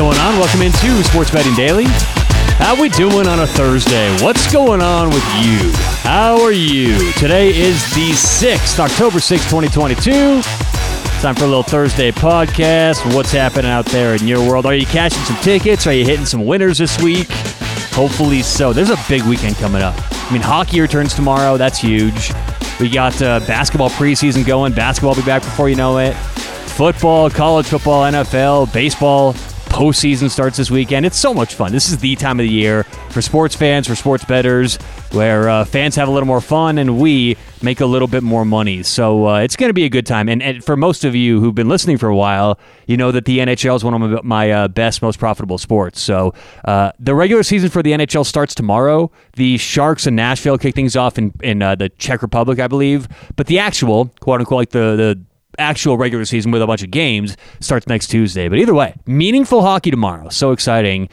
going on? Welcome into Sports Betting Daily. How we doing on a Thursday? What's going on with you? How are you? Today is the 6th, October 6th, 2022. Time for a little Thursday podcast. What's happening out there in your world? Are you cashing some tickets? Are you hitting some winners this week? Hopefully so. There's a big weekend coming up. I mean, hockey returns tomorrow. That's huge. We got basketball preseason going. Basketball will be back before you know it. Football, college football, NFL, baseball, postseason starts this weekend. It's so much fun. This is the time of the year for sports fans, for sports bettors, where fans have a little more fun and we make a little bit more money. So it's going to be a good time. And for most of you who've been listening for a while, you know that the NHL is one of my best, most profitable sports. So the regular season for the NHL starts tomorrow. The Sharks in Nashville kick things off in the Czech Republic, I believe. But the actual, quote unquote, like the actual regular season with a bunch of games starts next Tuesday. But either way, meaningful hockey tomorrow. So exciting.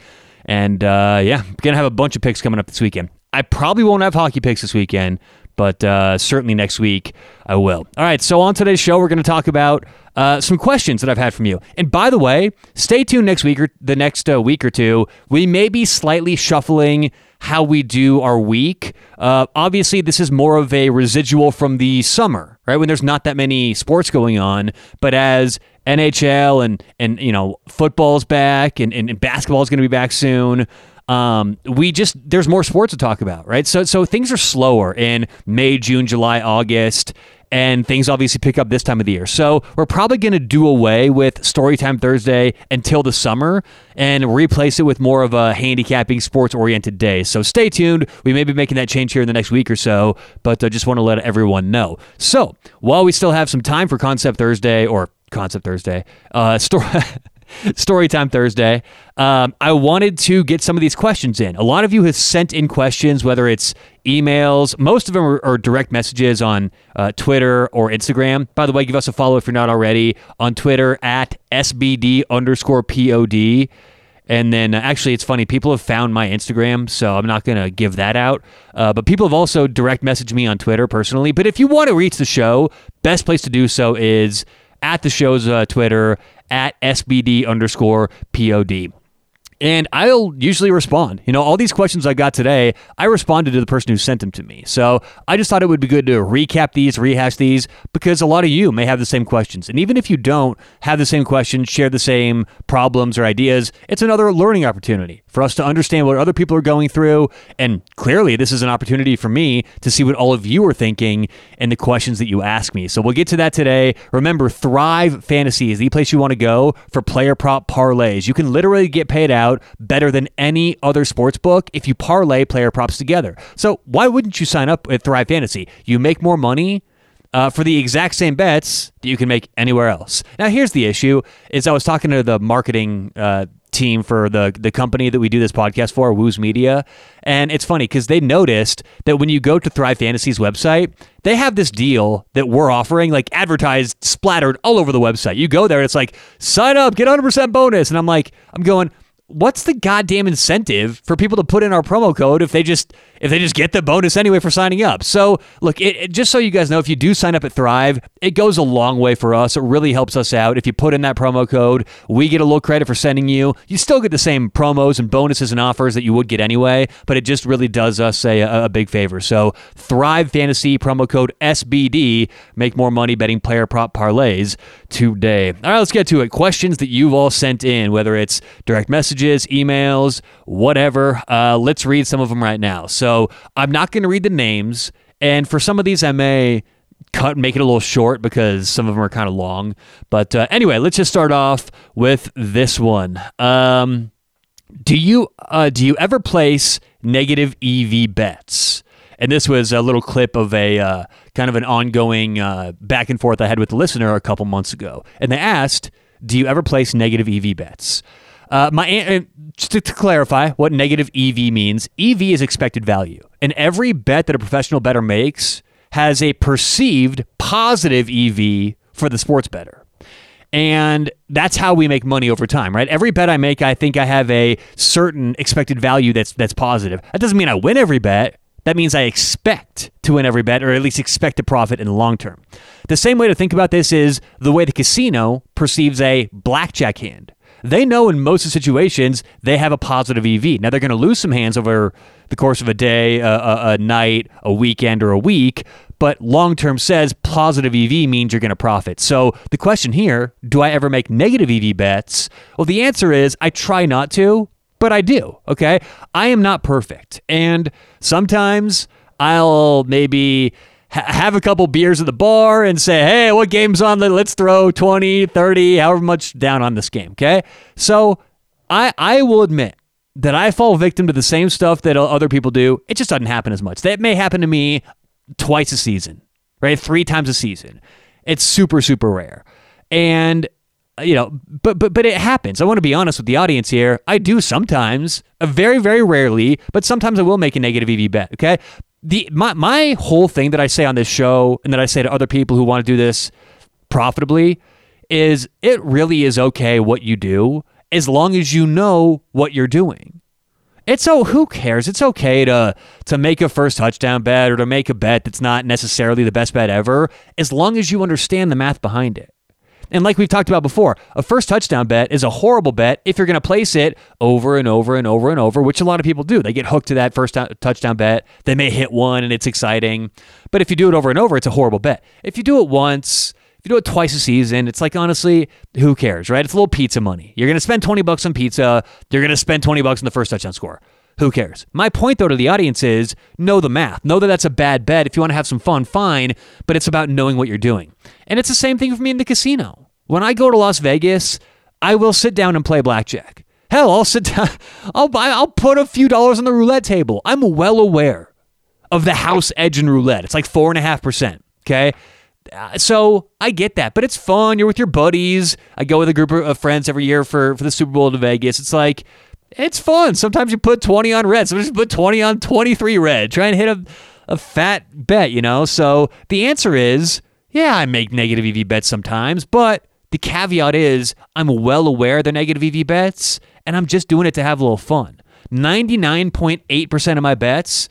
And yeah, going to have a bunch of picks coming up this weekend. I probably won't have hockey picks this weekend, but certainly next week I will. All right, so on today's show, we're going to talk about some questions that I've had from you. And by the way, stay tuned next week or the next week or two. We may be slightly shuffling how we do our week. Obviously, this is more of a residual from the summer, right? When there's not that many sports going on, but as NHL and you know, football's back and basketball's going to be back soon. There's more sports to talk about, right? So things are slower in May, June, July, August, and things obviously pick up this time of the year. So we're probably going to do away with Storytime Thursday until the summer and replace it with more of a handicapping, sports-oriented day. So stay tuned. We may be making that change here in the next week or so, but I just want to let everyone know. So while we still have some time for Storytime Thursday. I wanted to get some of these questions in. A lot of you have sent in questions, whether it's emails. Most of them are direct messages on Twitter or Instagram. By the way, give us a follow if you're not already on Twitter at @SBD_POD. And then actually, it's funny. People have found my Instagram, so I'm not going to give that out. But people have also direct messaged me on Twitter personally. But if you want to reach the show, best place to do so is at the show's Twitter, at @SBD_POD. And I'll usually respond. You know, all these questions I got today, I responded to the person who sent them to me. So I just thought it would be good to recap these, rehash these, because a lot of you may have the same questions. And even if you don't have the same questions, share the same problems or ideas, it's another learning opportunity for us to understand what other people are going through. And clearly, this is an opportunity for me to see what all of you are thinking and the questions that you ask me. So we'll get to that today. Remember, Thrive Fantasy is the place you want to go for player prop parlays. You can literally get paid out better than any other sports book if you parlay player props together. So why wouldn't you sign up at Thrive Fantasy? You make more money for the exact same bets that you can make anywhere else. Now, here's the issue. Is I was talking to the marketing team for the company that we do this podcast for, Woo's Media. And it's funny because they noticed that when you go to Thrive Fantasy's website, they have this deal that we're offering, like advertised, splattered all over the website. You go there, it's like, sign up, get 100% bonus. And I'm going, what's the goddamn incentive for people to put in our promo code if they just get the bonus anyway for signing up? So look, it just so you guys know, if you do sign up at Thrive, it goes a long way for us. It really helps us out. If you put in that promo code, we get a little credit for sending you. You still get the same promos and bonuses and offers that you would get anyway, but it just really does us a big favor. So Thrive Fantasy, promo code SBD, make more money betting player prop parlays today. All right, let's get to it. Questions that you've all sent in, whether it's direct message, emails, whatever. Let's read some of them right now. So I'm not going to read the names, and for some of these I may cut and make it a little short because some of them are kind of long. But anyway, let's just start off with this one. Do you ever place negative EV bets? And this was a little clip of a kind of an ongoing back and forth I had with the listener a couple months ago, and they asked, "Do you ever place negative EV bets?" Just to clarify what negative EV means, EV is expected value. And every bet that a professional bettor makes has a perceived positive EV for the sports bettor. And that's how we make money over time, right? Every bet I make, I think I have a certain expected value that's positive. That doesn't mean I win every bet. That means I expect to win every bet, or at least expect a profit in the long term. The same way to think about this is the way the casino perceives a blackjack hand. they know in most of the situations they have a positive EV. Now, they're going to lose some hands over the course of a day, a night, a weekend, or a week, but long-term says positive EV means you're going to profit. So the question here, do I ever make negative EV bets? Well, the answer is I try not to, but I do, okay? I am not perfect, and sometimes I'll maybe have a couple beers at the bar and say, hey, what game's on? Let's throw 20, 30, however much down on this game, okay? So I will admit that I fall victim to the same stuff that other people do. It just doesn't happen as much. That may happen to me twice a season, right? 3 times a season. It's super, super rare. And, you know, but it happens. I want to be honest with the audience here. I do sometimes, very, very rarely, but sometimes I will make a negative EV bet, okay? My whole thing that I say on this show and that I say to other people who want to do this profitably is it really is okay what you do as long as you know what you're doing. Who cares? It's okay to make a first touchdown bet or to make a bet that's not necessarily the best bet ever as long as you understand the math behind it. And like we've talked about before, a first touchdown bet is a horrible bet if you're going to place it over and over and over and over, which a lot of people do. They get hooked to that first touchdown bet. They may hit one and it's exciting. But if you do it over and over, it's a horrible bet. If you do it once, if you do it twice a season, it's like, honestly, who cares, right? It's a little pizza money. You're going to spend $20 on pizza. You're going to spend $20 on the first touchdown score. Who cares? My point, though, to the audience is know the math. Know that that's a bad bet. If you want to have some fun, fine, but it's about knowing what you're doing. And it's the same thing for me in the casino. When I go to Las Vegas, I will sit down and play blackjack. Hell, I'll sit down. I'll put a few dollars on the roulette table. I'm well aware of the house edge in roulette. It's like 4.5%, okay? So I get that, but it's fun. You're with your buddies. I go with a group of friends every year for the Super Bowl to Vegas. It's like, it's fun. Sometimes you put 20 on red. Sometimes you put 20 on 23 red. Try and hit a fat bet, you know? So the answer is, yeah, I make negative EV bets sometimes, but the caveat is I'm well aware of the negative EV bets, and I'm just doing it to have a little fun. 99.8% of my bets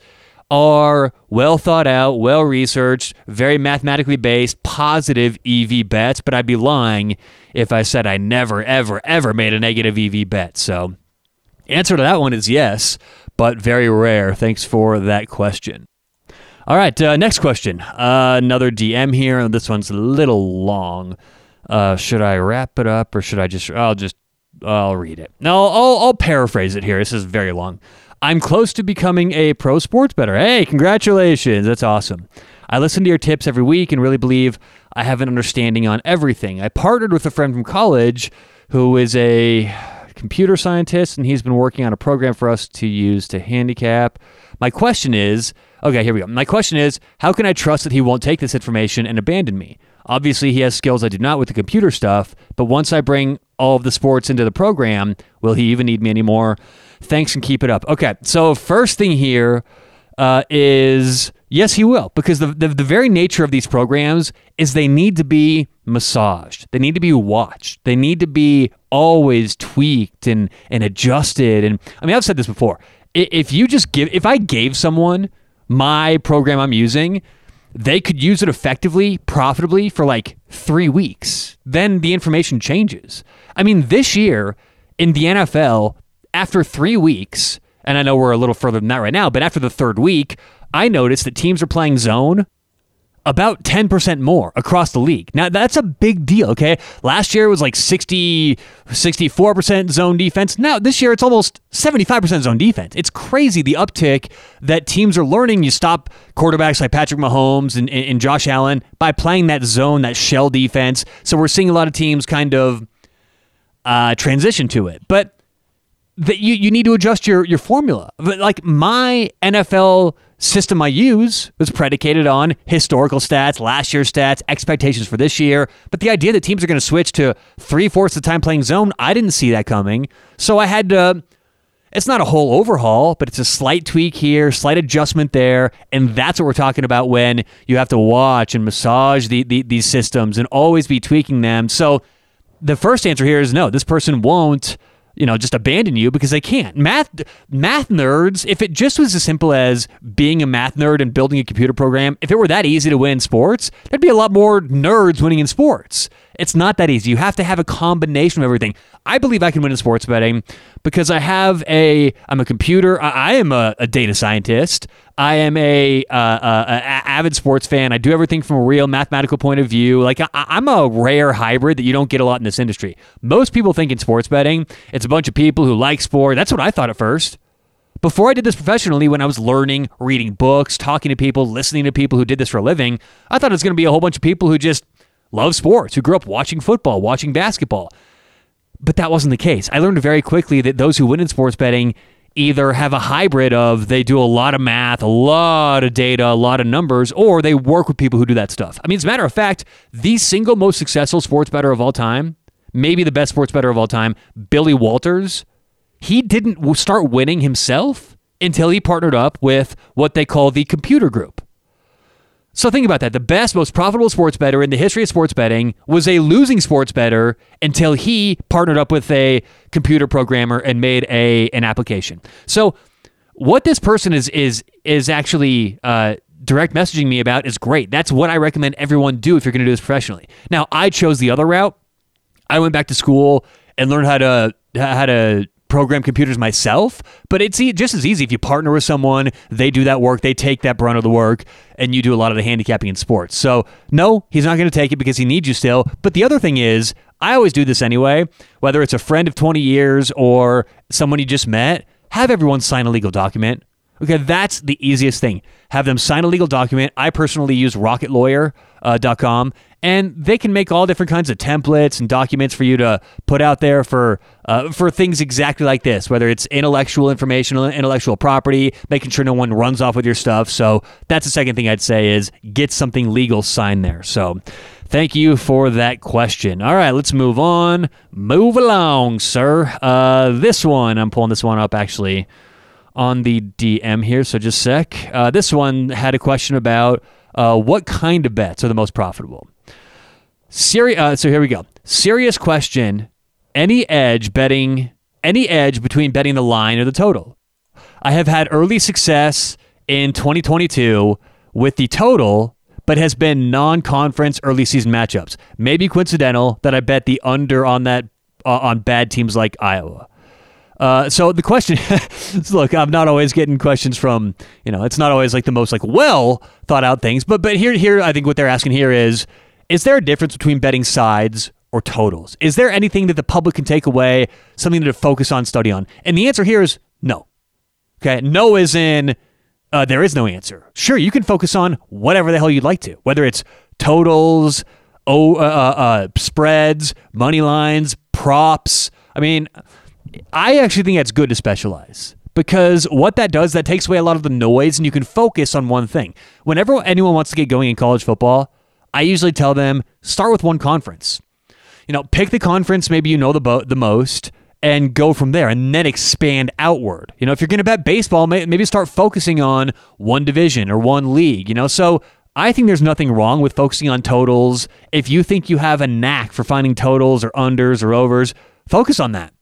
are well thought out, well researched, very mathematically based, positive EV bets, but I'd be lying if I said I never, ever, ever made a negative EV bet, so... Answer to that one is yes, but very rare. Thanks for that question. All right, next question. Another DM here. This one's a little long. Should I wrap it up or should I just... I'll read it. No, I'll paraphrase it here. This is very long. I'm close to becoming a pro sports bettor. Hey, congratulations. That's awesome. I listen to your tips every week and really believe I have an understanding on everything. I partnered with a friend from college who is a... computer scientist, and he's been working on a program for us to use to handicap. My question is, how can I trust that he won't take this information and abandon me? Obviously, he has skills I do not with the computer stuff, but once I bring all of the sports into the program, will he even need me anymore? Thanks and keep it up. Okay, so first thing here is, yes, he will, because the very nature of these programs is they need to be massaged. They need to be watched. They need to be always tweaked and adjusted. And I mean, I've said this before. If I gave someone my program I'm using, they could use it effectively, profitably for like 3 weeks. Then the information changes. I mean, this year in the NFL, after 3 weeks, and I know we're a little further than that right now, but after the third week, I noticed that teams are playing zone about 10% more across the league. Now, that's a big deal, okay? Last year it was like 64% zone defense. Now, this year it's almost 75% zone defense. It's crazy the uptick that teams are learning. You stop quarterbacks like Patrick Mahomes and Josh Allen by playing that zone, that shell defense. So we're seeing a lot of teams kind of transition to it. But that you need to adjust your formula. But like my NFL system I use was predicated on historical stats, last year's stats, expectations for this year. But the idea that teams are going to switch to 3/4 of the time playing zone, I didn't see that coming. So I had to, it's not a whole overhaul, but it's a slight tweak here, slight adjustment there. And that's what we're talking about when you have to watch and massage these systems and always be tweaking them. So the first answer here is no, this person won't just abandon you because they can't. Math nerds, if it just was as simple as being a math nerd and building a computer program, if it were that easy to win sports, there'd be a lot more nerds winning in sports. It's not that easy. You have to have a combination of everything. I believe I can win in sports betting because I have I'm a computer. I am a data scientist. I am a avid sports fan. I do everything from a real mathematical point of view. Like I'm a rare hybrid that you don't get a lot in this industry. Most people think in sports betting, it's a bunch of people who like sport. That's what I thought at first. Before I did this professionally, when I was learning, reading books, talking to people, listening to people who did this for a living, I thought it was going to be a whole bunch of people who just love sports, who grew up watching football, watching basketball. But that wasn't the case. I learned very quickly that those who win in sports betting either have a hybrid of they do a lot of math, a lot of data, a lot of numbers, or they work with people who do that stuff. I mean, as a matter of fact, the single most successful sports bettor of all time, maybe the best sports bettor of all time, Billy Walters, he didn't start winning himself until he partnered up with what they call the computer group. So think about that. The best, most profitable sports bettor in the history of sports betting was a losing sports bettor until he partnered up with a computer programmer and made an application. So what this person is actually direct messaging me about is great. That's what I recommend everyone do if you're going to do this professionally. Now, I chose the other route. I went back to school and learned how to program computers myself, but it's just as easy if you partner with someone. They do that work, they take that brunt of the work, and you do a lot of the handicapping in sports. So no, he's not going to take it because he needs you still. But the other thing is, I always do this anyway, whether it's a friend of 20 years or someone you just met, have everyone sign a legal document. Okay, that's the easiest thing. Have them sign a legal document. I personally use RocketLawyer.com, and they can make all different kinds of templates and documents for you to put out there for things exactly like this, whether it's intellectual information, intellectual property, making sure no one runs off with your stuff. So that's the second thing I'd say is get something legal signed there. So thank you for that question. All right, let's move on. Move along, sir. This one, I'm pulling this one up actually on the DM here, so just a sec. This one had a question about what kind of bets are the most profitable. So here we go. Serious question. Any edge between betting the line or the total? I have had early success in 2022 with the total, but has been non-conference early season matchups. Maybe coincidental that I bet the under on that on bad teams like Iowa. So the question, look, I'm not always getting questions from, it's not always like the most like well thought out things, but here I think what they're asking here is there a difference between betting sides or totals? Is there anything that the public can take away, something to focus on, study on? And the answer here is no. Okay, no is in there is no answer. Sure, you can focus on whatever the hell you'd like to, whether it's totals, spreads, money lines, props. I mean, I actually think that's good to specialize, because what that does, that takes away a lot of the noise and you can focus on one thing. Whenever anyone wants to get going in college football, I usually tell them, start with one conference. Pick the conference maybe the most and go from there, and then expand outward. If you're going to bet baseball, maybe start focusing on one division or one league. So I think there's nothing wrong with focusing on totals. If you think you have a knack for finding totals or unders or overs, focus on that.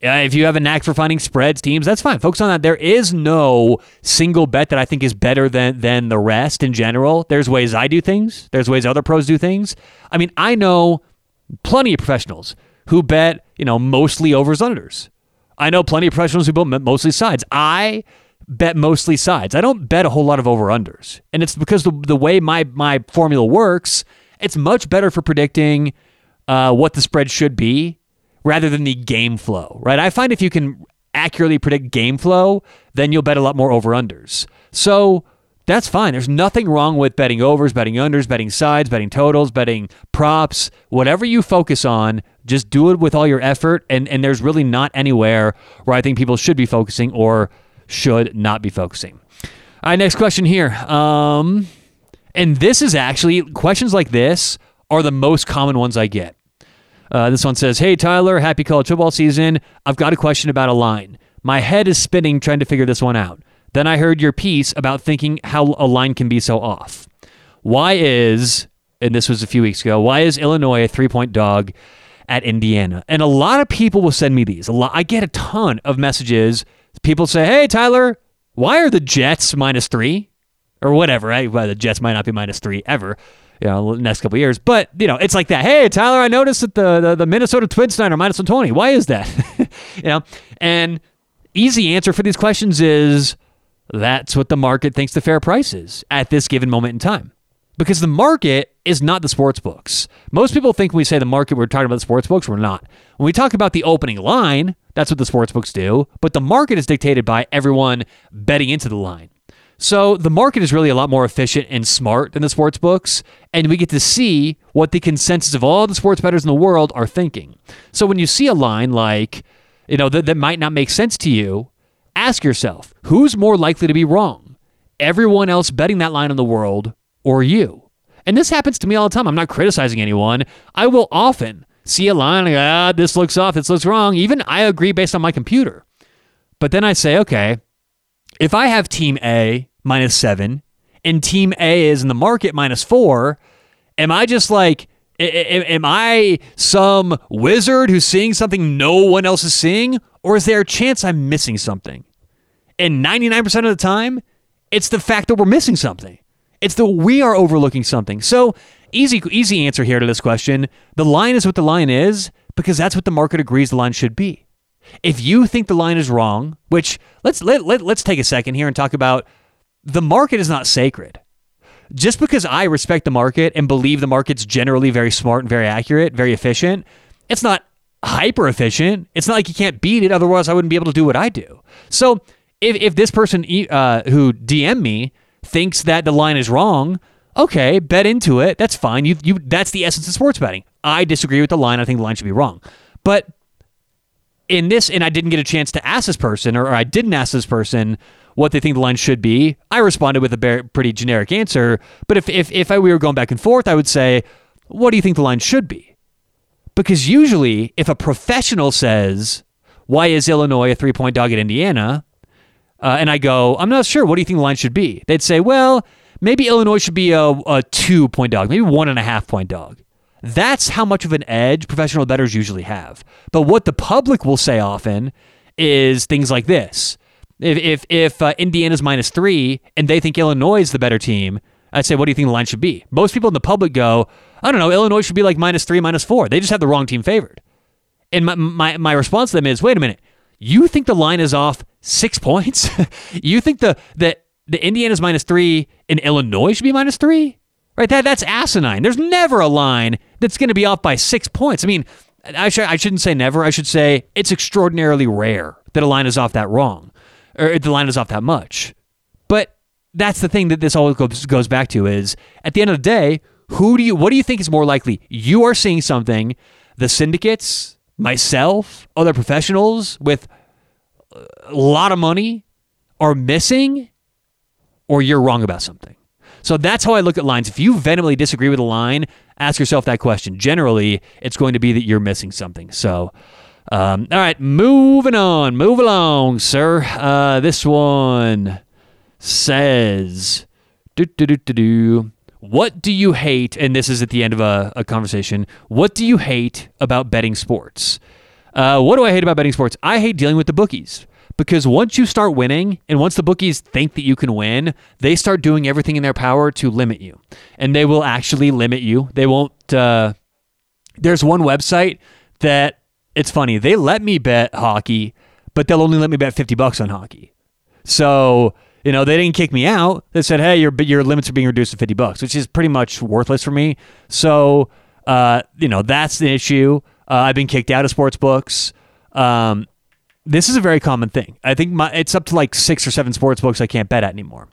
If you have a knack for finding spreads, teams, that's fine. Focus on that. There is no single bet that I think is better than the rest in general. There's ways I do things. There's ways other pros do things. I mean, I know plenty of professionals who bet, mostly overs, unders. I know plenty of professionals who bet mostly sides. I bet mostly sides. I don't bet a whole lot of over, unders. And it's because the way my formula works, it's much better for predicting what the spread should be rather than the game flow, right? I find if you can accurately predict game flow, then you'll bet a lot more over-unders. So that's fine. There's nothing wrong with betting overs, betting unders, betting sides, betting totals, betting props. Whatever you focus on, just do it with all your effort, and there's really not anywhere where I think people should be focusing or should not be focusing. All right, next question here. And this is actually, questions like this are the most common ones I get. This one says, hey, Tyler, happy college football season. I've got a question about a line. My head is spinning trying to figure this one out. Then I heard your piece about thinking how a line can be so off. And this was a few weeks ago, why is Illinois a 3-point dog at Indiana? And a lot of people will send me these. I get a ton of messages. People say, hey, Tyler, why are the Jets -3? Or whatever, right? Well, the Jets might not be -3 ever. you know, next couple of years. But, you know, it's like that. Hey, Tyler, I noticed that the Minnesota Twins tonight are minus 120. Why is that? You know, and easy answer for these questions is that's what the market thinks the fair price is at this given moment in time. Because the market is not the sports books. Most people think when we say the market, we're talking about the sports books. We're not. When we talk about the opening line, that's what the sports books do. But the market is dictated by everyone betting into the line. So the market is really a lot more efficient and smart than the sports books. And we get to see what the consensus of all the sports bettors in the world are thinking. So when you see a line like, you know, that might not make sense to you, ask yourself, who's more likely to be wrong? Everyone else betting that line in the world or you. And this happens to me all the time. I'm not criticizing anyone. I will often see a line like, this looks off, this looks wrong. Even I agree based on my computer. But then I say, okay, if I have team A minus 7 and team A is in the market minus 4, am I just like, am I some wizard who's seeing something no one else is seeing? Or is there a chance I'm missing something? And 99% of the time, it's the fact that we're missing something. It's that we are overlooking something. So easy answer here to this question. The line is what the line is because that's what the market agrees the line should be. If you think the line is wrong, which let's take a second here and talk about the market is not sacred. Just because I respect the market and believe the market's generally very smart and very accurate, very efficient, it's not hyper efficient. It's not like you can't beat it. Otherwise, I wouldn't be able to do what I do. So if this person who DM'd me thinks that the line is wrong, okay, bet into it. That's fine. You that's the essence of sports betting. I disagree with the line. I think the line should be wrong. But in this, and I didn't get a chance to ask this person, or I didn't ask this person what they think the line should be. I responded with a pretty generic answer. But if we were going back and forth, I would say, what do you think the line should be? Because usually if a professional says, why is Illinois a 3-point dog at Indiana? And I go, I'm not sure. What do you think the line should be? They'd say, well, maybe Illinois should be a 2-point dog, maybe 1.5-point dog. That's how much of an edge professional bettors usually have. But what the public will say often is things like this. If Indiana's minus 3 and they think Illinois is the better team, I'd say, what do you think the line should be? Most people in the public go, I don't know, Illinois should be like minus 3, minus 4. They just have the wrong team favored. And my response to them is, wait a minute. You think the line is off 6 points? You think the Indiana's minus 3 and Illinois should be minus 3? Right? That's asinine. There's never a line that's going to be off by 6 points. I mean, I shouldn't say never. I should say it's extraordinarily rare that a line is off that wrong, or the line is off that much. But that's the thing that this always goes back to is at the end of the day, what do you think is more likely? You are seeing something, the syndicates, myself, other professionals with a lot of money are missing, or you're wrong about something. So that's how I look at lines. If you vehemently disagree with a line, ask yourself that question. Generally, it's going to be that you're missing something. So, all right, moving on. Move along, sir. This one says, what do you hate? And this is at the end of a conversation. What do you hate about betting sports? What do I hate about betting sports? I hate dealing with the bookies. Because once you start winning, and once the bookies think that you can win, they start doing everything in their power to limit you. And they will actually limit you. They won't... there's one website that... It's funny. They let me bet hockey, but they'll only let me bet $50 on hockey. So, you know, they didn't kick me out. They said, hey, your limits are being reduced to $50, which is pretty much worthless for me. So, you know, that's the issue. I've been kicked out of sports books. This is a very common thing. I think it's up to like 6 or 7 sports books I can't bet at anymore.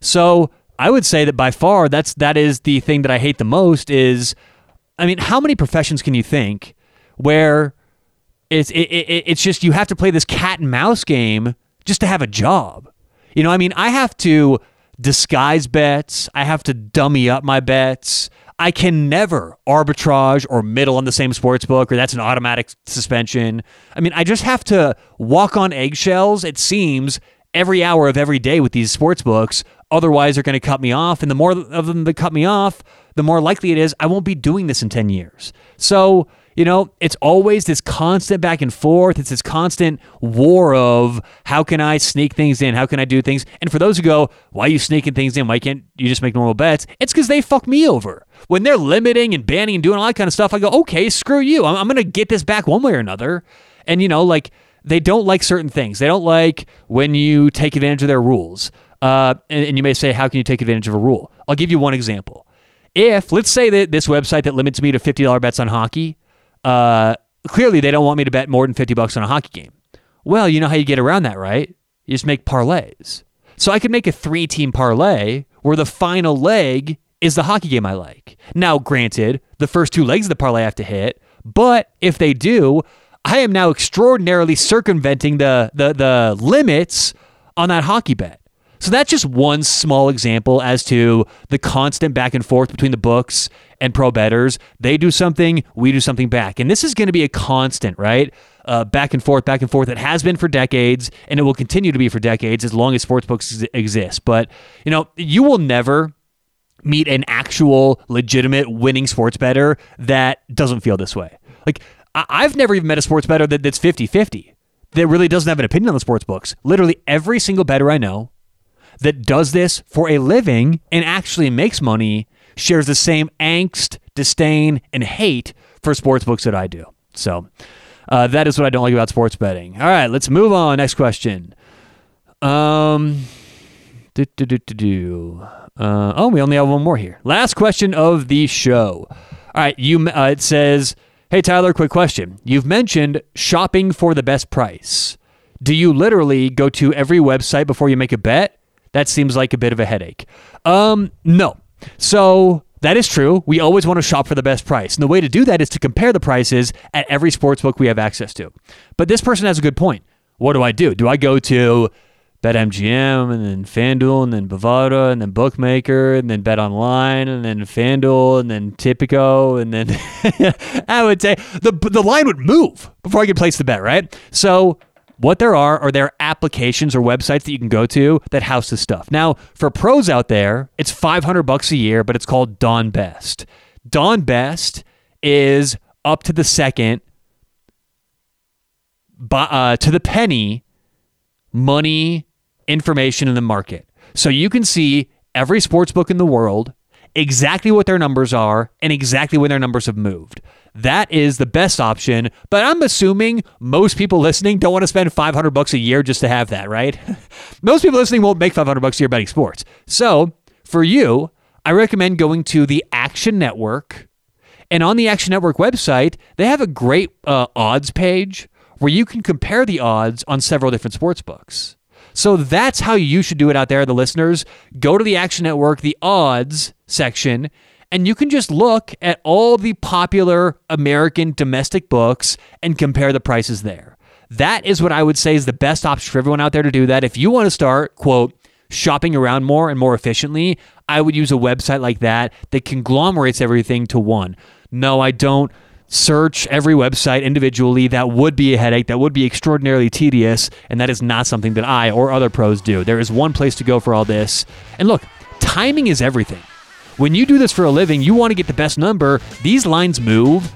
So I would say that by far that is the thing that I hate the most is, I mean, how many professions can you think where it's just you have to play this cat and mouse game just to have a job? You know, I mean, I have to disguise bets. I have to dummy up my bets. I can never arbitrage or middle on the same sports book, or that's an automatic suspension. I mean, I just have to walk on eggshells, it seems, every hour of every day with these sports books. Otherwise, they're going to cut me off. And the more of them that cut me off, the more likely it is I won't be doing this in 10 years. So You know, it's always this constant back and forth. It's this constant war of how can I sneak things in? How can I do things? And for those who go, why are you sneaking things in? Why can't you just make normal bets? It's because they fuck me over. When they're limiting and banning and doing all that kind of stuff, I go, okay, screw you. I'm going to get this back one way or another. And, you know, like they don't like certain things. They don't like when you take advantage of their rules. And you may say, how can you take advantage of a rule? I'll give you one example. If, let's say that this website that limits me to $50 bets on hockey, clearly they don't want me to bet more than $50 on a hockey game. Well, you know how you get around that, right? You just make parlays. So I could make a 3-team parlay where the final leg is the hockey game I like. Now, granted, the first 2 legs of the parlay have to hit, but if they do, I am now extraordinarily circumventing the limits on that hockey bet. So that's just one small example as to the constant back and forth between the books and pro bettors. They do something, we do something back. And this is going to be a constant, right? Back and forth. It has been for decades, and it will continue to be for decades as long as sportsbooks exist. But, you know, you will never meet an actual legitimate winning sports bettor that doesn't feel this way. Like, I've never even met a sports bettor that's 50-50, that really doesn't have an opinion on the sports books. Literally every single bettor I know that does this for a living and actually makes money shares the same angst, disdain, and hate for sportsbooks that I do. So that is what I don't like about sports betting. All right, let's move on. Next question. We only have one more here. Last question of the show. All right, it says, hey, Tyler, quick question. You've mentioned shopping for the best price. Do you literally go to every website before you make a bet? That seems like a bit of a headache. No. So that is true. We always want to shop for the best price. And the way to do that is to compare the prices at every sportsbook we have access to. But this person has a good point. What do I do? Do I go to BetMGM and then FanDuel and then Bovada and then Bookmaker and then BetOnline and then FanDuel and then Tipico and then I would say the line would move before I could place the bet, right? So what there are there applications or websites that you can go to that house this stuff. Now, for pros out there, it's $500 a year, but it's called Don Best. Don Best is up to the second, to the penny, money, information in the market. So you can see every sportsbook in the world, exactly what their numbers are, and exactly when their numbers have moved. That is the best option, but I'm assuming most people listening don't want to spend $500 a year just to have that, right? Most people listening won't make $500 a year betting sports. So for you, I recommend going to the Action Network. And on the Action Network website, they have a great odds page where you can compare the odds on several different sports books. So that's how you should do it out there, the listeners. Go to the Action Network, the odds section, and you can just look at all the popular American domestic books and compare the prices there. That is what I would say is the best option for everyone out there to do that. If you want to start, quote, shopping around more and more efficiently, I would use a website like that conglomerates everything to one. No, I don't search every website individually. That would be a headache. That would be extraordinarily tedious. And that is not something that I or other pros do. There is one place to go for all this. And look, timing is everything. When you do this for a living, you want to get the best number. These lines move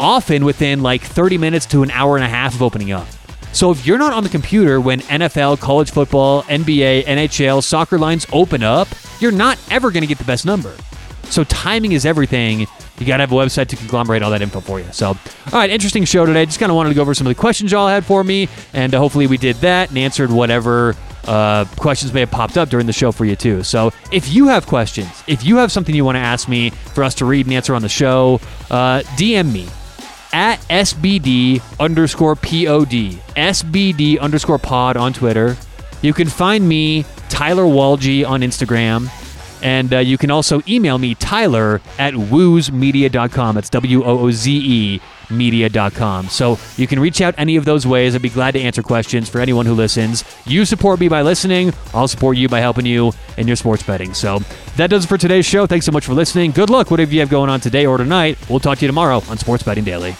often within like 30 minutes to an hour and a half of opening up. So if you're not on the computer when NFL, college football, NBA, NHL, soccer lines open up, you're not ever going to get the best number. So timing is everything. You got to have a website to conglomerate all that info for you. So, all right, interesting show today. Just kind of wanted to go over some of the questions y'all had for me, and hopefully we did that and answered whatever questions may have popped up during the show for you too. So if you have questions, if you have something you want to ask me for us to read and answer on the show, DM me at SBD_pod, SBD_pod on Twitter. You can find me, Tyler Walgie, on Instagram. And you can also email me, Tyler, at woozmedia.com. That's WOOZE media.com. So you can reach out any of those ways. I'd be glad to answer questions for anyone who listens. You support me by listening. I'll support you by helping you in your sports betting. So that does it for today's show. Thanks so much for listening. Good luck, whatever you have going on today or tonight. We'll talk to you tomorrow on Sports Betting Daily.